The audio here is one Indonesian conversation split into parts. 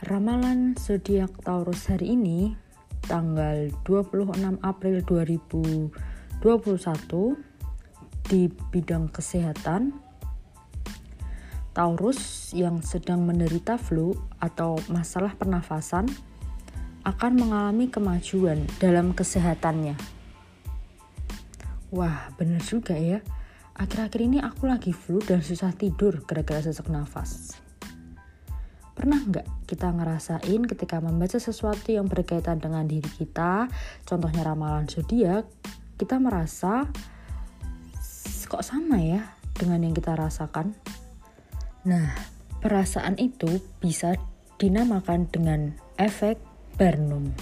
Ramalan zodiak Taurus hari ini tanggal 26 April 2021 di bidang kesehatan. Taurus yang sedang menderita flu atau masalah pernafasan akan mengalami kemajuan dalam kesehatannya. Wah, bener juga ya. Akhir-akhir ini aku lagi flu dan susah tidur gara-gara sesak nafas. Pernah nggak kita ngerasain ketika membaca sesuatu yang berkaitan dengan diri kita, contohnya ramalan zodiak, kita merasa kok sama ya dengan yang kita rasakan? Nah, perasaan itu bisa dinamakan dengan efek Barnum.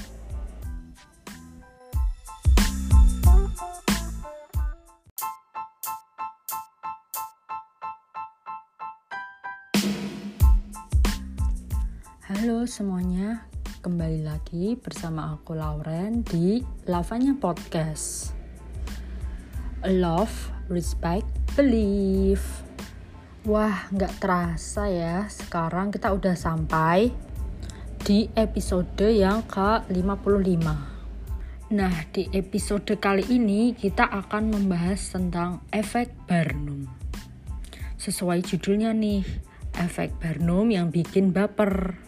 Halo semuanya, kembali lagi bersama aku Lauren di Lavanya Podcast Love, Respect, Believe. Wah, gak terasa ya, sekarang kita udah sampai di episode yang ke-55. Nah, di episode kali ini kita akan membahas tentang efek Barnum. Sesuai judulnya nih, efek Barnum yang bikin baper.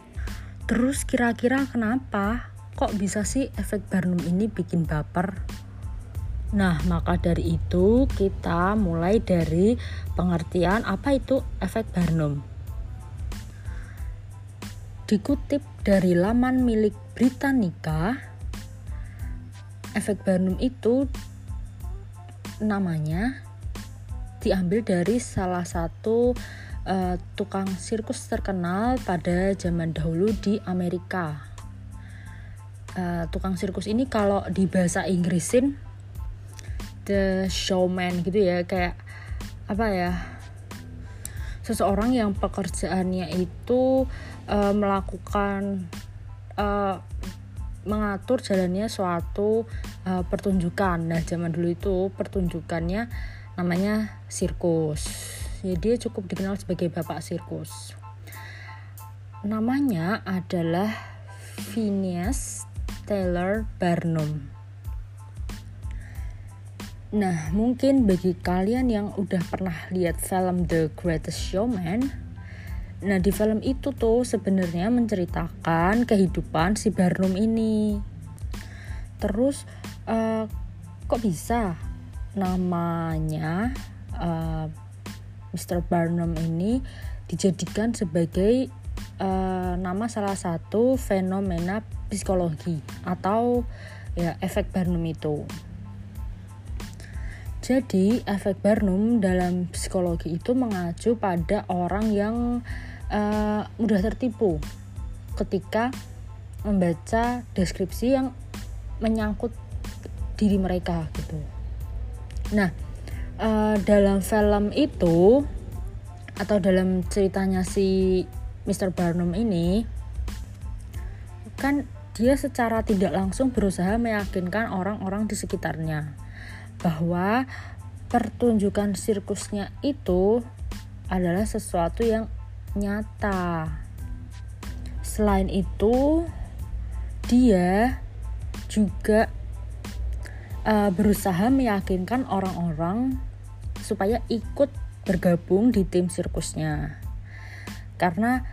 Terus kira-kira kenapa kok bisa sih efek Barnum ini bikin baper? Nah, maka dari itu kita mulai dari pengertian apa itu efek Barnum. Dikutip dari laman milik Britannica, efek Barnum itu namanya diambil dari salah satu tukang sirkus terkenal pada zaman dahulu di Amerika. Tukang sirkus ini kalau di bahasa Inggrisin the showman gitu ya, kayak apa ya, seseorang yang pekerjaannya itu melakukan mengatur jalannya suatu pertunjukan. Nah, zaman dulu itu pertunjukannya namanya sirkus. Ya, dia cukup dikenal sebagai bapak sirkus. Namanya adalah Phineas Taylor Barnum. Nah, mungkin bagi kalian yang udah pernah lihat film The Greatest Showman, nah di film itu tuh sebenarnya menceritakan kehidupan si Barnum ini. Terus kok bisa namanya Mr. Barnum ini dijadikan sebagai nama salah satu fenomena psikologi atau ya efek Barnum itu. Jadi efek Barnum dalam psikologi itu mengacu pada orang yang mudah tertipu ketika membaca deskripsi yang menyangkut diri mereka gitu. Nah, dalam film itu atau dalam ceritanya si Mr. Barnum ini kan dia secara tidak langsung berusaha meyakinkan orang-orang di sekitarnya bahwa pertunjukan sirkusnya itu adalah sesuatu yang nyata. Selain itu dia juga berusaha meyakinkan orang-orang supaya ikut bergabung di tim sirkusnya, karena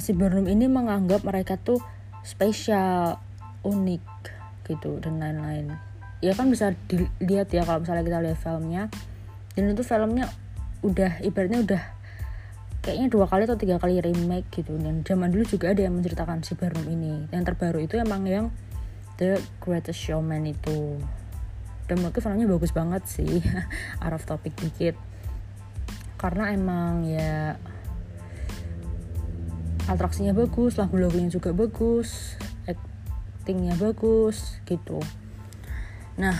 si Barnum ini menganggap mereka tuh spesial, unik gitu dan lain-lain. Ya kan bisa dilihat ya kalau misalnya kita lihat filmnya, dan itu filmnya udah ibaratnya udah kayaknya 2 kali atau 3 kali remake gitu. Dan zaman dulu juga ada yang menceritakan si Barnum ini. Yang terbaru itu emang yang The Greatest Showman itu. Dan menurutku filmnya bagus banget sih. Out of topic dikit, karena emang ya atraksinya bagus, lagu-lagunya juga bagus, actingnya bagus gitu. Nah,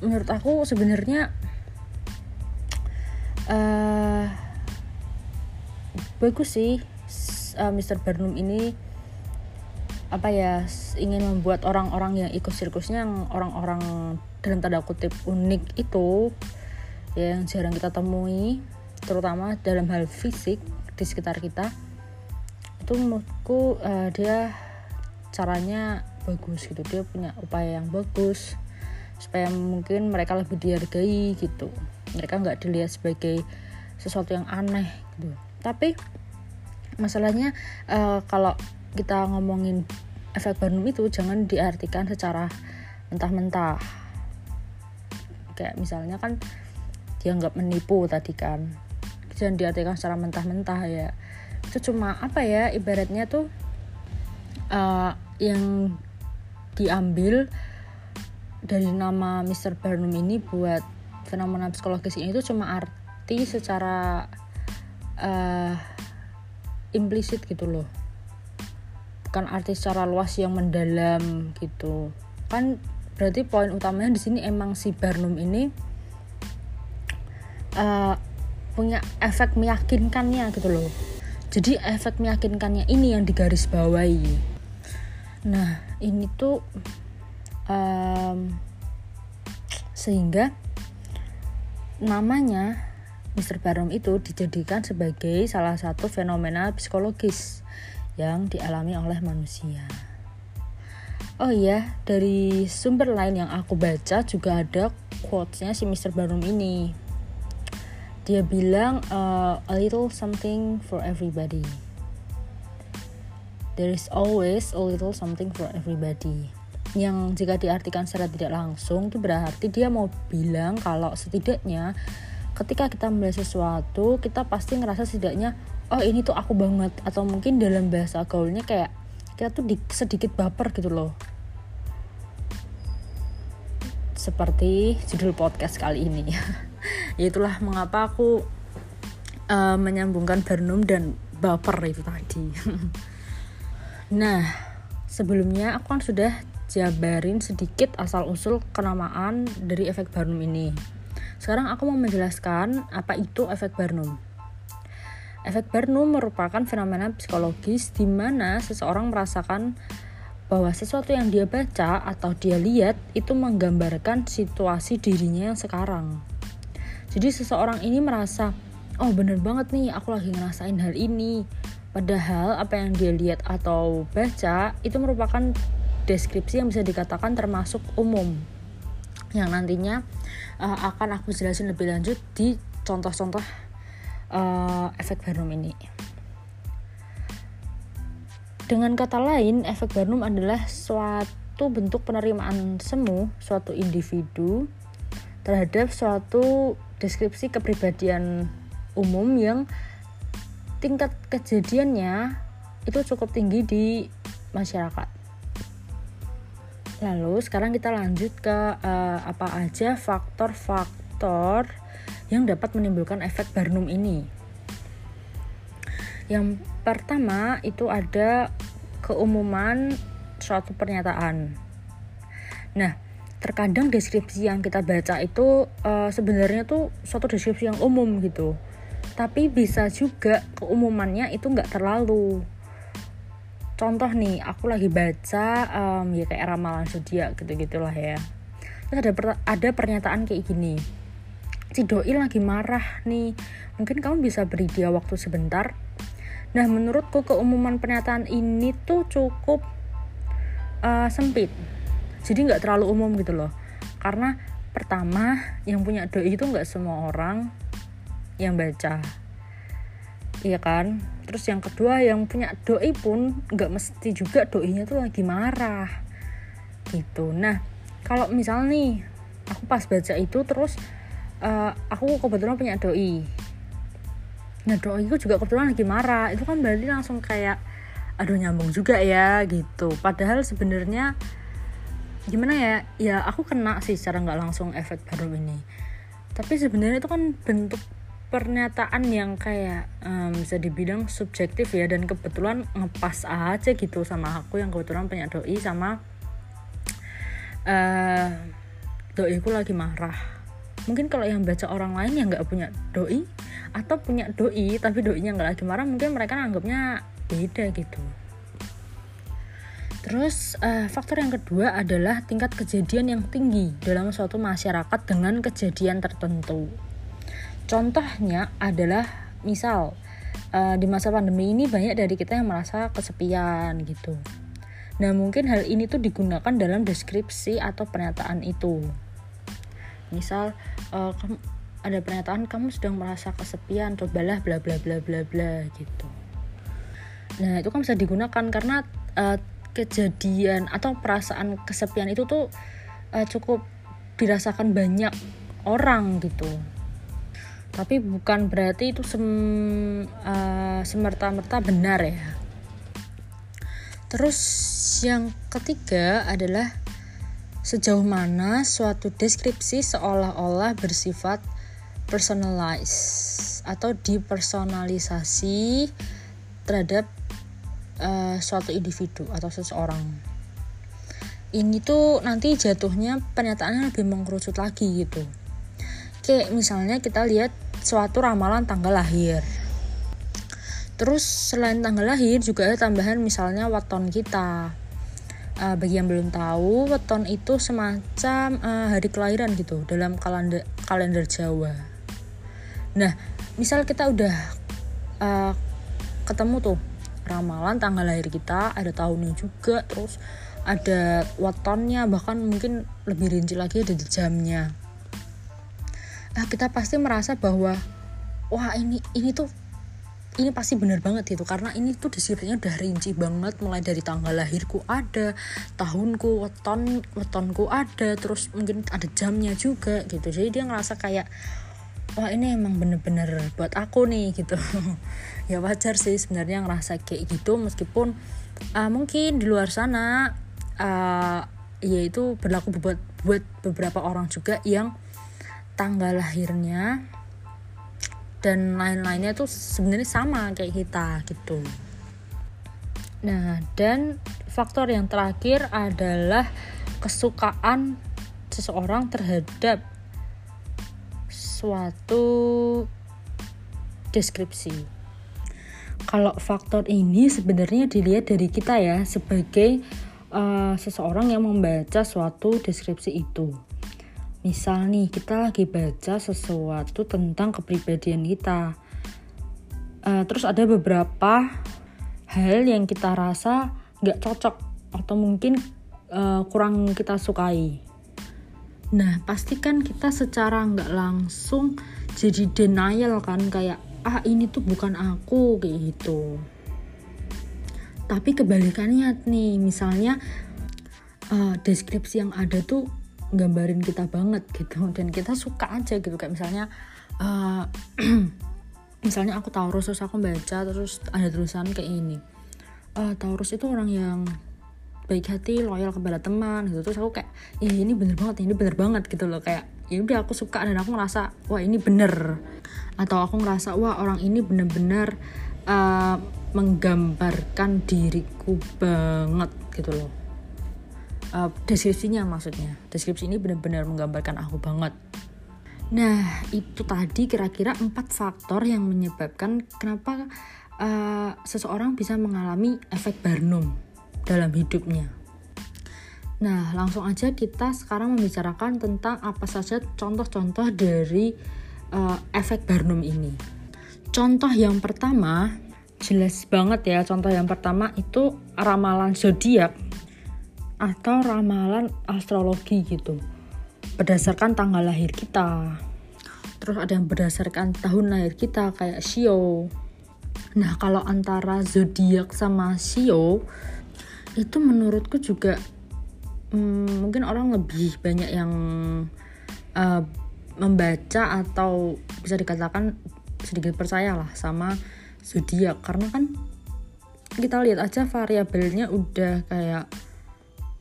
menurut aku sebenarnya bagus sih Mr. Barnum ini apa ya, ingin membuat orang-orang yang ikut sirkusnya, yang orang-orang dalam tanda kutip unik itu ya, yang jarang kita temui terutama dalam hal fisik di sekitar kita, itu menurutku dia caranya bagus gitu, dia punya upaya yang bagus supaya mungkin mereka lebih dihargai gitu, mereka nggak dilihat sebagai sesuatu yang aneh gitu. Tapi masalahnya kalau kita ngomongin efek Barnum itu jangan diartikan secara mentah-mentah. Kayak misalnya kan dianggap menipu tadi kan, jangan diartikan secara mentah-mentah ya. Itu cuma apa ya, ibaratnya tuh yang diambil dari nama Mr. Barnum ini buat fenomena psikologis ini itu cuma arti secara implisit gitu loh, bukan arti secara luas yang mendalam gitu kan. Berarti poin utamanya di sini emang si Barnum ini punya efek meyakinkannya gitu loh. Jadi efek meyakinkannya ini yang digarisbawahi. Nah ini tuh sehingga namanya Mr. Barnum itu dijadikan sebagai salah satu fenomena psikologis yang dialami oleh manusia. Oh iya, dari sumber lain yang aku baca juga ada quotes-nya si Mr. Barnum ini. Dia bilang, a little something for everybody. There is always a little something for everybody. Yang jika diartikan secara tidak langsung, itu berarti dia mau bilang kalau setidaknya ketika kita melihat sesuatu, kita pasti ngerasa setidaknya, oh ini tuh aku banget. Atau mungkin dalam bahasa gaulnya kayak, kita tuh sedikit baper gitu loh. Seperti judul podcast kali ini. Itulah mengapa aku menyambungkan Barnum dan baper itu tadi. Nah, sebelumnya aku kan sudah jabarin sedikit asal-usul kenamaan dari efek Barnum ini. Sekarang aku mau menjelaskan apa itu efek Barnum. Efek Barnum merupakan fenomena psikologis di mana seseorang merasakan bahwa sesuatu yang dia baca atau dia lihat itu menggambarkan situasi dirinya yang sekarang. Jadi seseorang ini merasa, oh bener banget nih aku lagi ngerasain hal ini. Padahal apa yang dia lihat atau baca itu merupakan deskripsi yang bisa dikatakan termasuk umum. Yang nantinya akan aku jelasin lebih lanjut di contoh-contoh efek Barnum ini. Dengan kata lain, efek Barnum adalah suatu bentuk penerimaan semu suatu individu terhadap suatu deskripsi kepribadian umum yang tingkat kejadiannya itu cukup tinggi di masyarakat. Lalu sekarang kita lanjut ke apa aja faktor-faktor yang dapat menimbulkan efek Barnum ini. Yang pertama itu ada keumuman suatu pernyataan. Nah, terkadang deskripsi yang kita baca itu sebenarnya tuh suatu deskripsi yang umum gitu. Tapi bisa juga keumumannya itu nggak terlalu. Contoh nih, aku lagi baca ya kayak ramalan zodiak gitu-gitulah ya. Terus ada pernyataan kayak gini. Si doi lagi marah nih, mungkin kamu bisa beri dia waktu sebentar. Nah menurutku keumuman pernyataan ini tuh cukup sempit, jadi gak terlalu umum gitu loh. Karena pertama yang punya doi itu gak semua orang yang baca, iya kan. Terus yang kedua yang punya doi pun gak mesti juga doinya tuh lagi marah gitu. Nah kalau misal nih aku pas baca itu terus aku kebetulan punya doi. Nah doi itu juga kebetulan lagi marah, itu kan berarti langsung kayak aduh nyambung juga ya gitu. Padahal sebenarnya gimana ya, ya aku kena sih secara nggak langsung efek Barnum ini. Tapi sebenarnya itu kan bentuk pernyataan yang kayak bisa dibilang subjektif ya, dan kebetulan ngepas aja gitu sama aku yang kebetulan punya doi sama doiku lagi marah. Mungkin kalau yang baca orang lain yang nggak punya doi atau punya doi tapi doinya nggak lagi marah, mungkin mereka anggapnya beda gitu. Terus faktor yang kedua adalah tingkat kejadian yang tinggi dalam suatu masyarakat dengan kejadian tertentu. Contohnya adalah misal di masa pandemi ini banyak dari kita yang merasa kesepian gitu. Nah, mungkin hal ini tuh digunakan dalam deskripsi atau pernyataan itu. Misal ada pernyataan kamu sedang merasa kesepian, cobalah bla bla bla bla bla gitu. Nah, itu kan bisa digunakan karena kejadian atau perasaan kesepian itu tuh cukup dirasakan banyak orang gitu. Tapi bukan berarti itu semerta-merta benar ya. Terus yang ketiga adalah sejauh mana suatu deskripsi seolah-olah bersifat personalized atau dipersonalisasi terhadap suatu individu atau seseorang. Ini tuh nanti jatuhnya pernyataannya lebih mengkerucut lagi gitu. Kayak misalnya kita lihat suatu ramalan tanggal lahir. Terus selain tanggal lahir juga ada tambahan misalnya weton kita. Bagi yang belum tahu, weton itu semacam hari kelahiran gitu dalam kalender Jawa. Nah, misal kita udah ketemu tuh ramalan tanggal lahir kita, ada tahunnya juga, terus ada wetonnya, bahkan mungkin lebih rinci lagi ada jamnya. Kita pasti merasa bahwa wah ini pasti benar banget gitu, karena ini tuh deskripsinya udah rinci banget, mulai dari tanggal lahirku ada, tahunku, wetonku ada, terus mungkin ada jamnya juga gitu. Jadi dia ngerasa kayak wah ini emang bener-bener buat aku nih gitu. Ya wajar sih sebenarnya ngerasa kayak gitu, meskipun mungkin di luar sana yaitu berlaku buat beberapa orang juga yang tanggal lahirnya dan lain-lainnya tuh sebenarnya sama kayak kita gitu. Nah, dan faktor yang terakhir adalah kesukaan seseorang terhadap suatu deskripsi. Kalau faktor ini sebenarnya dilihat dari kita ya sebagai seseorang yang membaca suatu deskripsi itu. Misal nih, kita lagi baca sesuatu tentang kepribadian kita. Terus ada beberapa hal yang kita rasa gak cocok atau mungkin kurang kita sukai. Nah, pastikan kita secara gak langsung jadi denial kan, kayak, ini tuh bukan aku, kayak gitu. Tapi kebalikannya nih, misalnya deskripsi yang ada tuh gambarin kita banget gitu dan kita suka aja gitu, kayak misalnya misalnya aku Taurus, terus aku baca terus ada tulisan kayak ini, Taurus itu orang yang baik hati, loyal kepada teman gitu. Terus aku kayak ini bener banget gitu loh, kayak ya udah aku suka dan aku ngerasa wah ini bener, atau aku ngerasa wah orang ini bener-bener menggambarkan diriku banget gitu loh. Deskripsi ini benar-benar menggambarkan aku banget. Nah, itu tadi kira-kira 4 faktor yang menyebabkan kenapa seseorang bisa mengalami efek Barnum dalam hidupnya. Nah, langsung aja kita sekarang membicarakan tentang apa saja contoh-contoh dari efek Barnum ini. Contoh yang pertama, jelas banget ya, contoh yang pertama itu ramalan zodiak atau ramalan astrologi gitu, berdasarkan tanggal lahir kita. Terus ada yang berdasarkan tahun lahir kita kayak Shio. Nah, kalau antara zodiak sama Shio itu menurutku juga mungkin orang lebih banyak yang membaca atau bisa dikatakan sedikit percayalah sama zodiak, karena kan kita lihat aja variabelnya udah kayak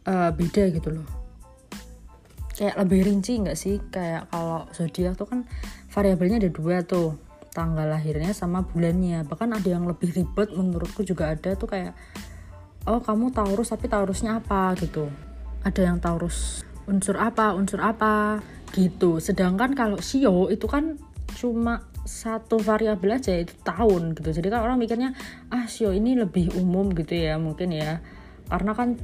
beda gitu loh, kayak lebih rinci nggak sih? Kayak kalau zodiak tuh kan variabelnya ada 2 tuh, tanggal lahirnya sama bulannya. Bahkan ada yang lebih ribet menurutku juga, ada tuh kayak kamu Taurus tapi Taurusnya apa gitu, ada yang Taurus unsur apa gitu. Sedangkan kalau Shio itu kan cuma satu variabel aja, itu tahun gitu. Jadi kan orang mikirnya Shio ini lebih umum gitu ya mungkin ya, karena kan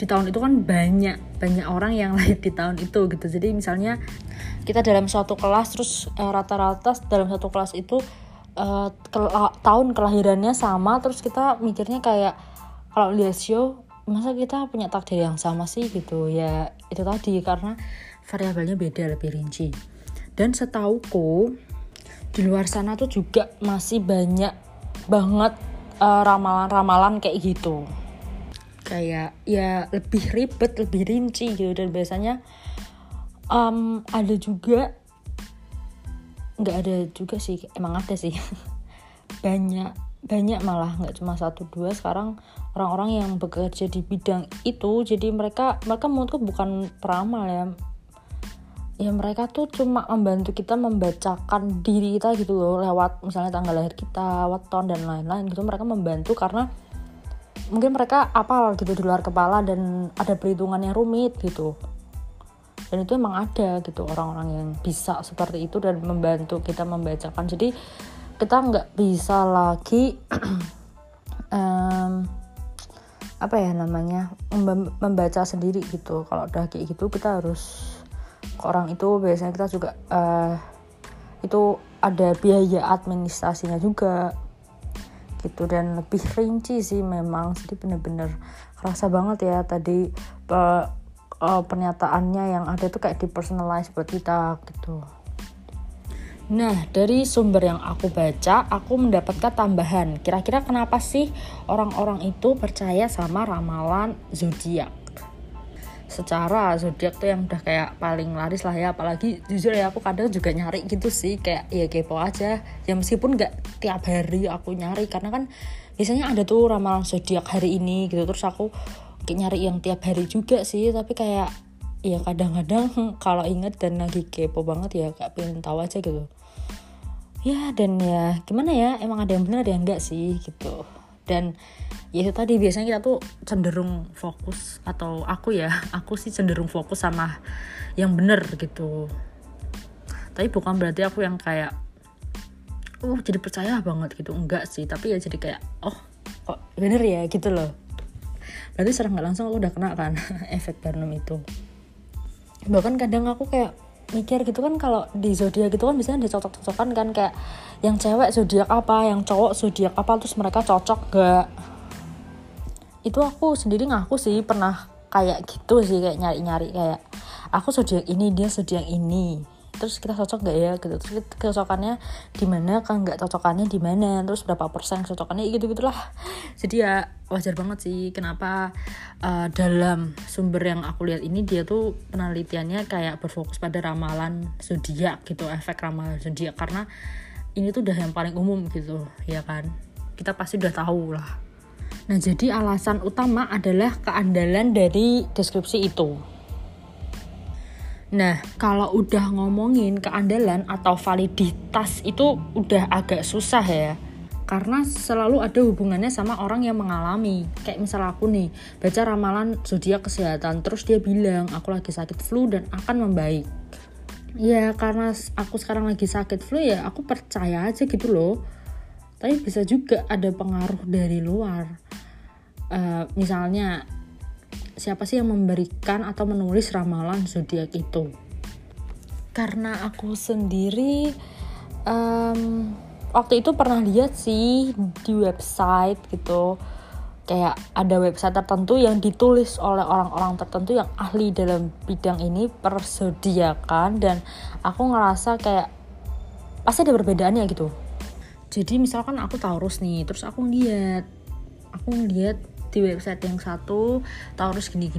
di tahun itu kan banyak orang yang lahir di tahun itu gitu. Jadi misalnya kita dalam suatu kelas, terus rata-rata dalam satu kelas itu tahun kelahirannya sama, terus kita mikirnya kayak kalau lihat show masa kita punya takdir yang sama sih gitu ya. Itu tadi karena variabelnya beda, lebih rinci. Dan setauku di luar sana tuh juga masih banyak banget ramalan-ramalan kayak gitu, kayak ya lebih ribet, lebih rinci gitu. Dan biasanya ada juga, nggak ada juga sih, emang ada sih banyak malah, nggak cuma 1-2. Sekarang orang-orang yang bekerja di bidang itu, jadi mereka menurutku bukan peramal ya. Ya mereka tuh cuma membantu kita membacakan diri kita gitu loh, lewat misalnya tanggal lahir kita, weton dan lain-lain gitu. Mereka membantu karena mungkin mereka apal gitu di luar kepala dan ada perhitungan yang rumit gitu. Dan itu emang ada gitu orang-orang yang bisa seperti itu dan membantu kita membacakan. Jadi kita nggak bisa lagi membaca sendiri gitu. Kalau udah kayak gitu kita harus ke orang itu. Biasanya kita juga itu ada biaya administrasinya juga gitu, dan lebih rinci sih memang. Jadi bener-bener kerasa banget ya tadi pernyataannya yang ada tuh kayak dipersonalize buat kita gitu. Nah, dari sumber yang aku baca, aku mendapatkan tambahan kira-kira kenapa sih orang-orang itu percaya sama ramalan zodiak. Secara zodiak tuh yang udah kayak paling laris lah ya, apalagi jujur ya aku kadang juga nyari gitu sih, kayak ya kepo aja ya, meskipun nggak tiap hari aku nyari karena kan biasanya ada tuh ramalan zodiak hari ini gitu, terus aku kayak nyari yang tiap hari juga sih, tapi kayak ya kadang-kadang kalau inget dan lagi kepo banget ya kayak pengen tahu aja gitu ya. Dan ya gimana ya, emang ada yang benar ada yang enggak sih gitu. Dan ya itu tadi, biasanya kita tuh cenderung fokus, atau aku sih cenderung fokus sama yang bener gitu. Tapi bukan berarti aku yang kayak jadi percaya banget gitu, enggak sih. Tapi ya jadi kayak kok bener ya gitu loh. Berarti secara gak langsung aku udah kena kan efek Barnum itu. Bahkan kadang aku kayak mikir gitu kan, kalau di zodiak gitu kan biasanya ada cocok-cocokan kan, kayak yang cewek zodiak apa, yang cowok zodiak apa, terus mereka cocok gak. Itu aku sendiri ngaku sih pernah kayak gitu sih, kayak nyari-nyari kayak aku zodiak ini, dia zodiak ini, terus kita cocok gak ya gitu, terus kecocokannya di mana kan, nggak cocokannya di mana, terus berapa persen cocokannya gitu-gitulah. Jadi ya wajar banget sih kenapa dalam sumber yang aku lihat ini dia tuh penelitiannya kayak berfokus pada ramalan zodiak gitu, efek ramalan zodiak, karena ini tuh udah yang paling umum gitu ya kan, kita pasti udah tahu lah. Nah, jadi alasan utama adalah keandalan dari deskripsi itu. Nah, kalau udah ngomongin keandalan atau validitas itu udah agak susah ya, karena selalu ada hubungannya sama orang yang mengalami. Kayak misal aku nih baca ramalan zodiak kesehatan, terus dia bilang aku lagi sakit flu dan akan membaik. Ya karena aku sekarang lagi sakit flu ya aku percaya aja gitu loh. Tapi bisa juga ada pengaruh dari luar. Misalnya siapa sih yang memberikan atau menulis ramalan zodiak itu? Karena aku sendiri waktu itu pernah lihat sih di website gitu, kayak ada website tertentu yang ditulis oleh orang-orang tertentu yang ahli dalam bidang ini perzodiakan, dan aku ngerasa kayak pasti ada perbedaannya gitu. Jadi misalkan aku Taurus nih, terus aku lihat di website yang satu Taurus gini,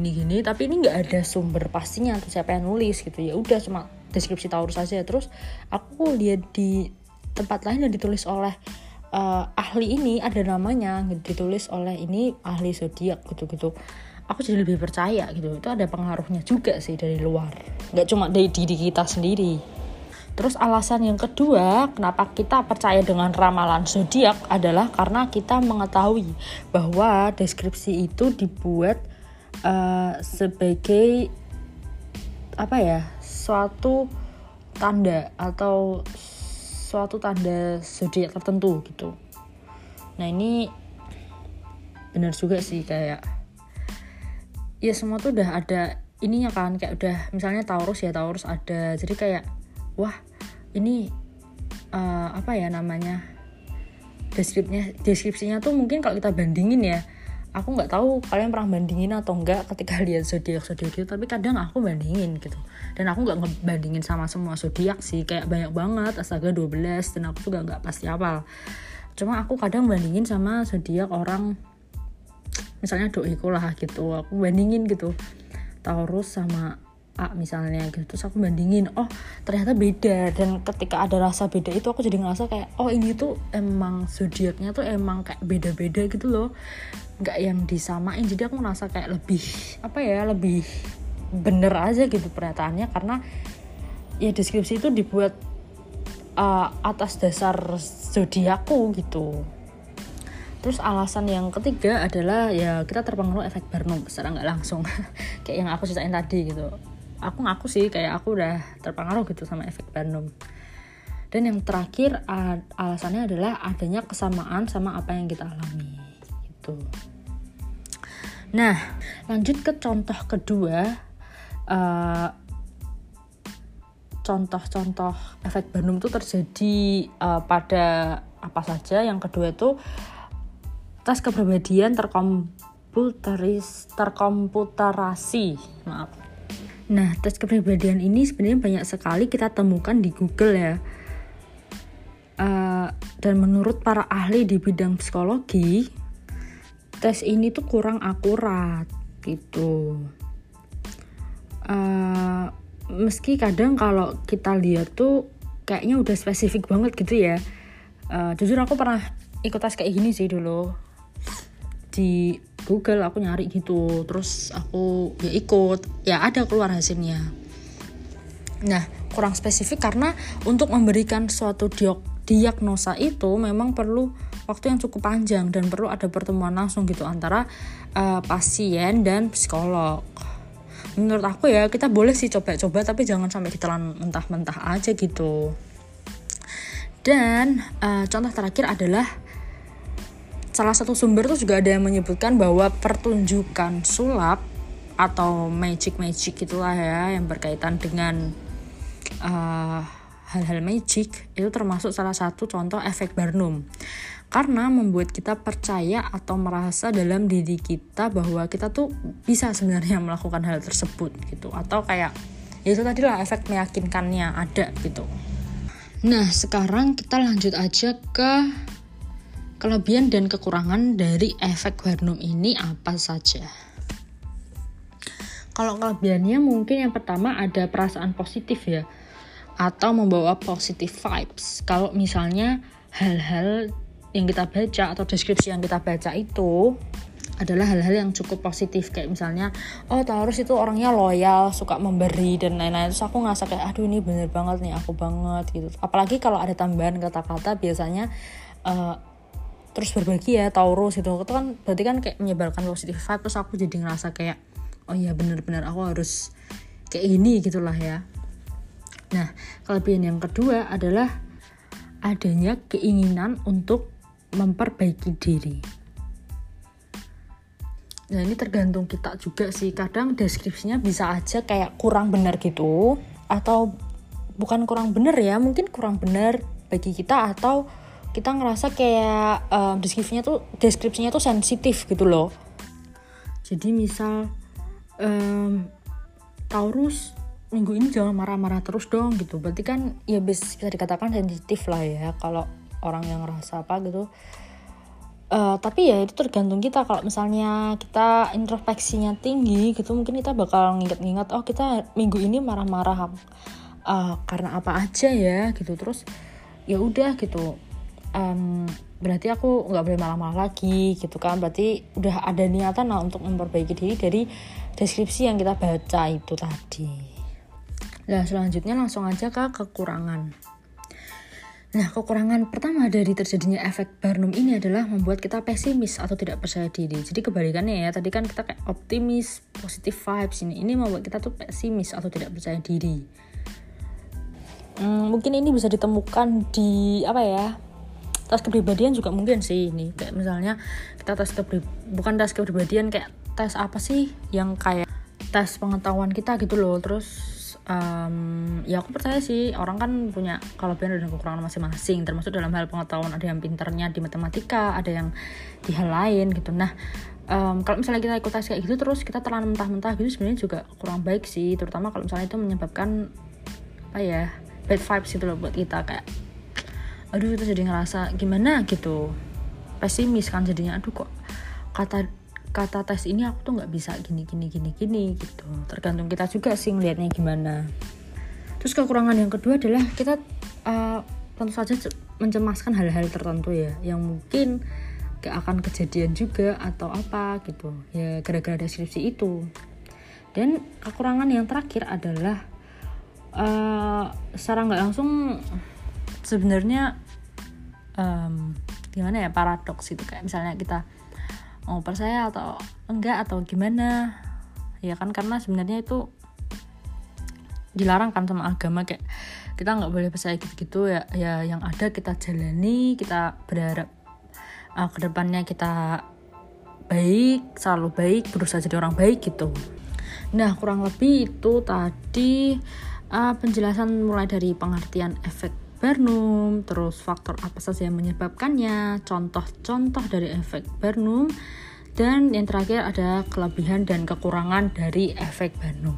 tapi ini nggak ada sumber pastinya atau siapa yang nulis gitu, ya udah cuma deskripsi Taurus aja. Terus aku lihat di tempat lain yang ditulis oleh ahli ini, ada namanya ditulis oleh ini ahli zodiak gitu, aku jadi lebih percaya gitu. Itu ada pengaruhnya juga sih dari luar, nggak cuma dari diri kita sendiri. Terus alasan yang kedua kenapa kita percaya dengan ramalan zodiak adalah karena kita mengetahui bahwa deskripsi itu dibuat sebagai suatu tanda zodiak tertentu gitu. Nah, ini benar juga sih, kayak ya semua tuh udah ada ininya kan, kayak udah misalnya Taurus ada, jadi kayak wah ini deskripsinya tuh mungkin kalau kita bandingin ya, aku nggak tahu kalian pernah bandingin atau enggak ketika lihat zodiak itu, tapi kadang aku bandingin gitu. Dan aku nggak ngebandingin sama semua zodiak sih, kayak banyak banget, astaga 12, dan aku juga nggak pasti hafal. Cuma aku kadang bandingin sama zodiak orang, misalnya doiku lah gitu, aku bandingin gitu Taurus sama A misalnya gitu, terus aku bandingin, oh ternyata beda. Dan ketika ada rasa beda itu aku jadi ngerasa kayak, oh ini tuh emang zodiaknya tuh emang kayak beda-beda gitu loh, nggak yang disamain. Jadi aku ngerasa kayak lebih apa ya, lebih bener aja gitu pernyataannya, karena ya deskripsi itu dibuat atas dasar zodiakku gitu. Terus alasan yang ketiga adalah ya kita terpengaruh efek Barnum secara nggak langsung kayak yang aku ceritain tadi gitu. Aku ngaku sih kayak aku udah terpengaruh gitu sama efek Barnum. Dan yang terakhir alasannya adalah adanya kesamaan sama apa yang kita alami gitu. Nah, lanjut ke contoh kedua, contoh-contoh efek Barnum itu terjadi pada apa saja. Yang kedua itu tes kepribadian terkomputerasi. Maaf. Nah, tes kepribadian ini sebenarnya banyak sekali kita temukan di Google ya. Dan menurut para ahli di bidang psikologi, tes ini tuh kurang akurat gitu. Meski kadang kalau kita lihat tuh kayaknya udah spesifik banget gitu ya. Jujur aku pernah ikut tes kayak gini sih dulu di Google, aku nyari gitu, terus aku ya ikut, ya ada keluar hasilnya. Nah, kurang spesifik karena untuk memberikan suatu diagnosa itu memang perlu waktu yang cukup panjang dan perlu ada pertemuan langsung gitu antara pasien dan psikolog. Menurut aku ya kita boleh sih coba-coba, tapi jangan sampai ditelan mentah-mentah aja gitu. Dan contoh terakhir adalah salah satu sumber tuh juga ada yang menyebutkan bahwa pertunjukan sulap atau magic itulah ya, yang berkaitan dengan hal-hal magic itu termasuk salah satu contoh efek Barnum, karena membuat kita percaya atau merasa dalam diri kita bahwa kita tuh bisa sebenarnya melakukan hal tersebut gitu, atau kayak ya itu tadi lah, efek meyakinkannya ada gitu. Nah, sekarang kita lanjut aja ke kelebihan dan kekurangan dari efek Barnum ini apa saja. Kalau kelebihannya mungkin yang pertama ada perasaan positif ya, atau membawa positive vibes. Kalau misalnya hal-hal yang kita baca atau deskripsi yang kita baca itu adalah hal-hal yang cukup positif, kayak misalnya oh Taurus itu orangnya loyal, suka memberi dan lain-lain. Terus aku ngerasa kayak aduh ini bener banget nih, aku banget gitu. Apalagi kalau ada tambahan kata-kata biasanya terus berbagi ya Taurus gitu, itu kan berarti kan kayak menyebarkan positif vibe. Terus aku jadi ngerasa kayak oh iya benar-benar aku harus kayak gini gitulah ya. Nah, kelebihan yang kedua adalah adanya keinginan untuk memperbaiki diri. Nah, ini tergantung kita juga sih, kadang deskripsinya bisa aja kayak kurang benar gitu, atau bukan kurang benar ya, mungkin kurang benar bagi kita, atau kita ngerasa kayak deskripsinya tuh sensitif gitu loh. Jadi misal Taurus minggu ini jangan marah-marah terus dong gitu, berarti kan ya bisa dikatakan sensitif lah ya kalau orang yang ngerasa apa gitu. Tapi ya itu tergantung kita, kalau misalnya kita introspeksinya tinggi gitu mungkin kita bakal nginget-nginget oh kita minggu ini marah-marah karena apa aja ya gitu, terus ya udah gitu. Berarti aku nggak boleh malah-malah lagi gitu kan, berarti udah ada niatan lah untuk memperbaiki diri dari deskripsi yang kita baca itu tadi. Nah, selanjutnya langsung aja ke kekurangan. Nah, kekurangan pertama dari terjadinya efek Barnum ini adalah membuat kita pesimis atau tidak percaya diri. Jadi kebalikannya ya, tadi kan kita kayak optimis, positive vibes, ini membuat kita tuh pesimis atau tidak percaya diri. Mungkin ini bisa ditemukan di apa ya? Tes kepribadian juga mungkin sih ini, kayak misalnya kita tes kepribadian kayak tes apa sih yang kayak tes pengetahuan kita gitu loh. Terus ya aku percaya sih, orang kan punya kelebihan dan kekurangan masing-masing, termasuk dalam hal pengetahuan. Ada yang pinternya di matematika, ada yang di hal lain gitu. Nah, kalau misalnya kita ikut tes kayak gitu terus kita telan mentah-mentah gitu, sebenarnya juga kurang baik sih, terutama kalau misalnya itu menyebabkan apa ya, bad vibes gitu loh buat kita, kayak aduh itu jadi ngerasa gimana gitu, pesimis kan jadinya, aduh kok kata tes ini aku tuh nggak bisa gini gitu. Tergantung kita juga sih ngelihatnya gimana. Terus kekurangan yang kedua adalah kita tentu saja mencemaskan hal-hal tertentu ya, yang mungkin gak akan kejadian juga atau apa gitu ya, gara-gara deskripsi itu. Dan kekurangan yang terakhir adalah secara nggak langsung sebenarnya gimana ya, paradoks itu, kayak misalnya kita mau percaya atau enggak atau gimana ya kan, karena sebenarnya itu dilarang kan sama agama, kayak kita nggak boleh percaya gitu ya yang ada kita jalani, kita berharap kedepannya kita baik, selalu baik, berusaha jadi orang baik gitu. Nah kurang lebih itu tadi penjelasan mulai dari pengertian efek Barnum, terus faktor apa saja yang menyebabkannya, contoh-contoh dari efek Barnum, dan yang terakhir ada kelebihan dan kekurangan dari efek Barnum.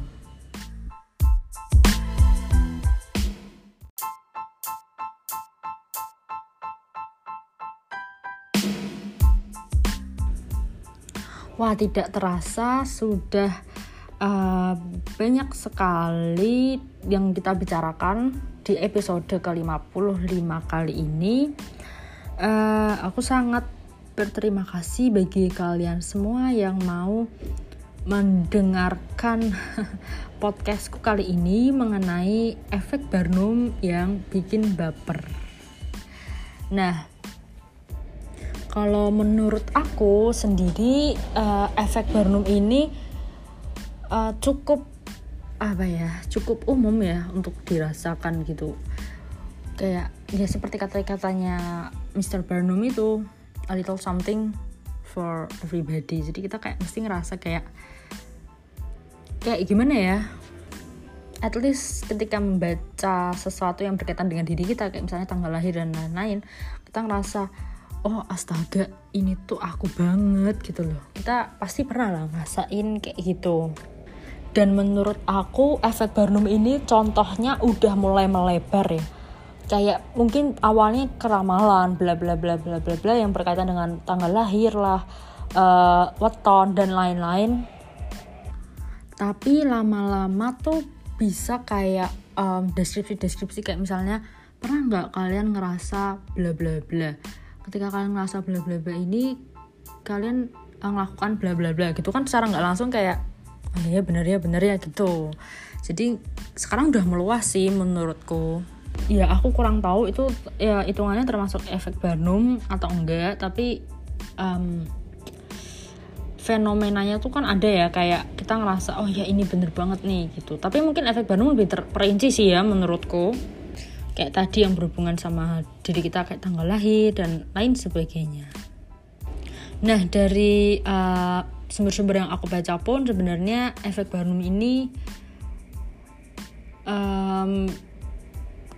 Wah, tidak terasa sudah banyak sekali yang kita bicarakan di episode ke-55 kali ini. Aku sangat berterima kasih bagi kalian semua yang mau mendengarkan podcastku kali ini mengenai efek Barnum yang bikin baper. Nah, kalau menurut aku sendiri efek Barnum ini cukup umum ya untuk dirasakan gitu, kayak ya seperti kata-katanya Mr. Barnum itu, a little something for everybody. Jadi kita kayak mesti ngerasa kayak gimana ya, at least ketika membaca sesuatu yang berkaitan dengan diri kita, kayak misalnya tanggal lahir dan lain-lain, kita ngerasa oh astaga ini tuh aku banget gitu loh. Kita pasti pernah lah ngerasain kayak gitu. Dan menurut aku efek Barnum ini contohnya udah mulai melebar ya. Kayak mungkin awalnya keramalan bla bla bla bla bla bla yang berkaitan dengan tanggal lahir lah, weton dan lain-lain. Tapi lama-lama tuh bisa kayak deskripsi-deskripsi, kayak misalnya pernah nggak kalian ngerasa bla bla bla. Ketika kalian ngerasa bla bla bla ini, kalian melakukan bla bla bla gitu kan, secara nggak langsung kayak oh ya benar ya gitu. Jadi sekarang udah meluas sih menurutku. Ya aku kurang tahu itu ya hitungannya termasuk efek Barnum atau enggak, tapi fenomenanya tuh kan ada ya, kayak kita ngerasa oh ya ini bener banget nih gitu. Tapi mungkin efek Barnum lebih terperinci sih ya menurutku, kayak tadi yang berhubungan sama diri kita, kayak tanggal lahir dan lain sebagainya. Nah dari sumber-sumber yang aku baca pun sebenarnya efek Barnum ini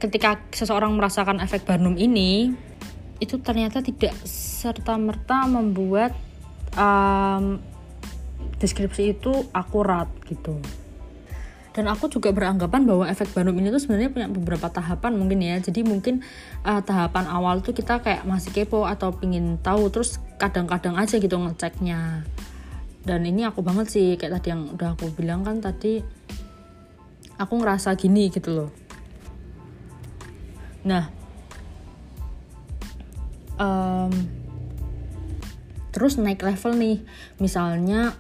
ketika seseorang merasakan efek Barnum ini, itu ternyata tidak serta-merta membuat deskripsi itu akurat gitu. Dan aku juga beranggapan bahwa efek Barnum ini tuh sebenarnya punya beberapa tahapan mungkin ya. Jadi mungkin tahapan awal tuh kita kayak masih kepo atau pingin tahu, terus kadang-kadang aja gitu ngeceknya. Dan ini aku banget sih, kayak tadi yang udah aku bilang kan tadi, aku ngerasa gini gitu loh. Nah, terus naik level nih, misalnya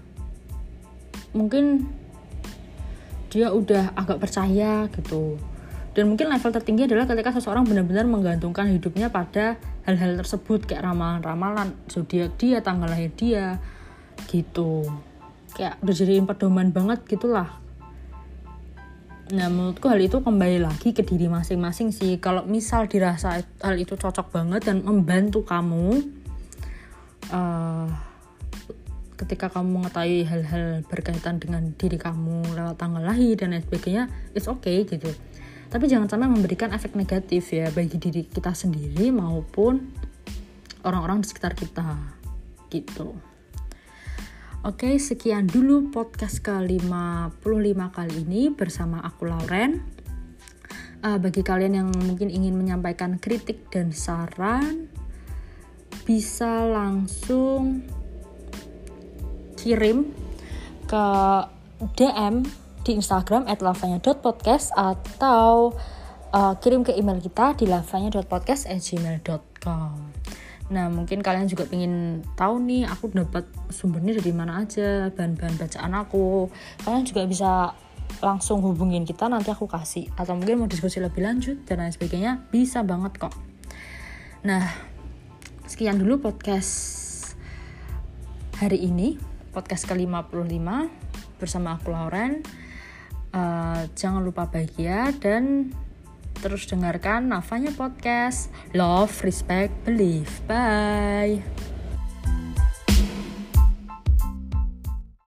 mungkin dia udah agak percaya gitu. Dan mungkin level tertinggi adalah ketika seseorang benar-benar menggantungkan hidupnya pada hal-hal tersebut, kayak ramalan-ramalan zodiak dia, tanggal lahir dia gitu, kayak udah jadi pedoman banget gitulah. Nah menurutku hal itu kembali lagi ke diri masing-masing sih. Kalau misal dirasa hal itu cocok banget dan membantu kamu, ketika kamu mengetahui hal-hal berkaitan dengan diri kamu lewat tanggal lahir dan lain sebagainya, it's okay gitu. Tapi jangan sampai memberikan efek negatif ya bagi diri kita sendiri maupun orang-orang di sekitar kita gitu. Oke, sekian dulu podcast ke-55 kali ini bersama aku Lauren. Bagi kalian yang mungkin ingin menyampaikan kritik dan saran, bisa langsung kirim ke DM di Instagram @lavanya.podcast atau kirim ke email kita di lavanya.podcast@gmail.com. Nah, mungkin kalian juga pengen tahu nih aku dapat sumbernya dari mana aja, bahan-bahan bacaan aku. Kalian juga bisa langsung hubungin kita, nanti aku kasih, atau mungkin mau diskusi lebih lanjut dan lain sebagainya, bisa banget kok. Nah, sekian dulu podcast hari ini, podcast ke-55 bersama aku Lauren. Jangan lupa bahagia dan terus dengarkan Lavanya Podcast Love, Respect, Believe. Bye.